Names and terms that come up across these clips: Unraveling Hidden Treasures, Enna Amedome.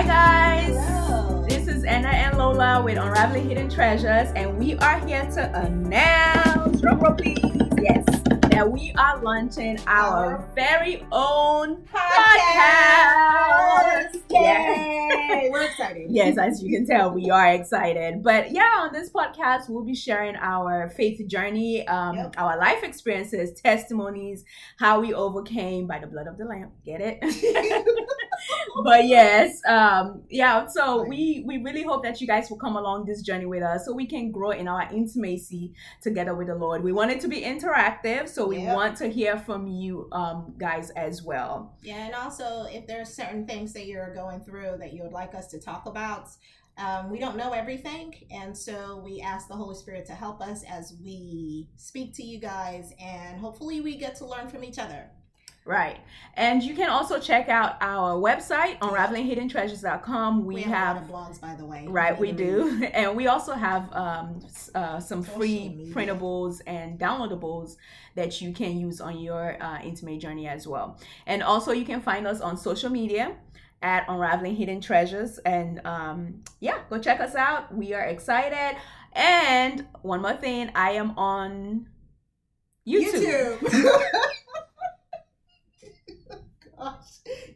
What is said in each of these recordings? Hi guys, hello. This is Enna and Lola with Unraveling Hidden Treasures, and we are here to announce, drum roll please, yes, that we are launching our very own podcast. Yay! We're excited. Yes, as you can tell, we are excited. But yeah, on this podcast, we'll be sharing our faith journey, our life experiences, testimonies, how we overcame by the blood of the Lamb. Get it? But yes, so we really hope that you guys will come along this journey with us so we can grow in our intimacy together with the Lord. We want it to be interactive, so we want to hear from you guys as well. Yeah, and also if there are certain things that you're going through that you would like us to talk about, we don't know everything, and so we ask the Holy Spirit to help us as we speak to you guys, and hopefully we get to learn from each other. Right. And you can also check out our website, unravelinghidden treasures.com. We have a lot of blogs, by the way. Right, we do. And we also have some free printables and downloadables that you can use on your intimate journey as well. And also you can find us on social media at Unraveling Hidden Treasures. And go check us out. We are excited. And one more thing, I am on YouTube.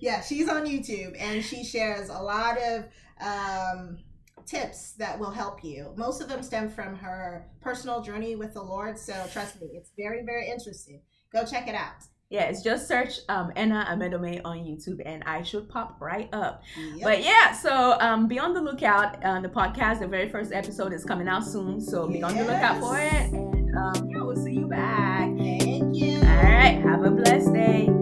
Yeah, she's on YouTube, and she shares a lot of tips that will help you. Most of them stem from her personal journey with the Lord, so trust me, it's very, very interesting. Go check it out. Yeah, it's just search Enna Amedome on YouTube, and I should pop right up. Yep. But yeah, so be on the lookout on the podcast. The very first episode is coming out soon, so be on the lookout for it. And we'll see you back. Thank you. All right, have a blessed day.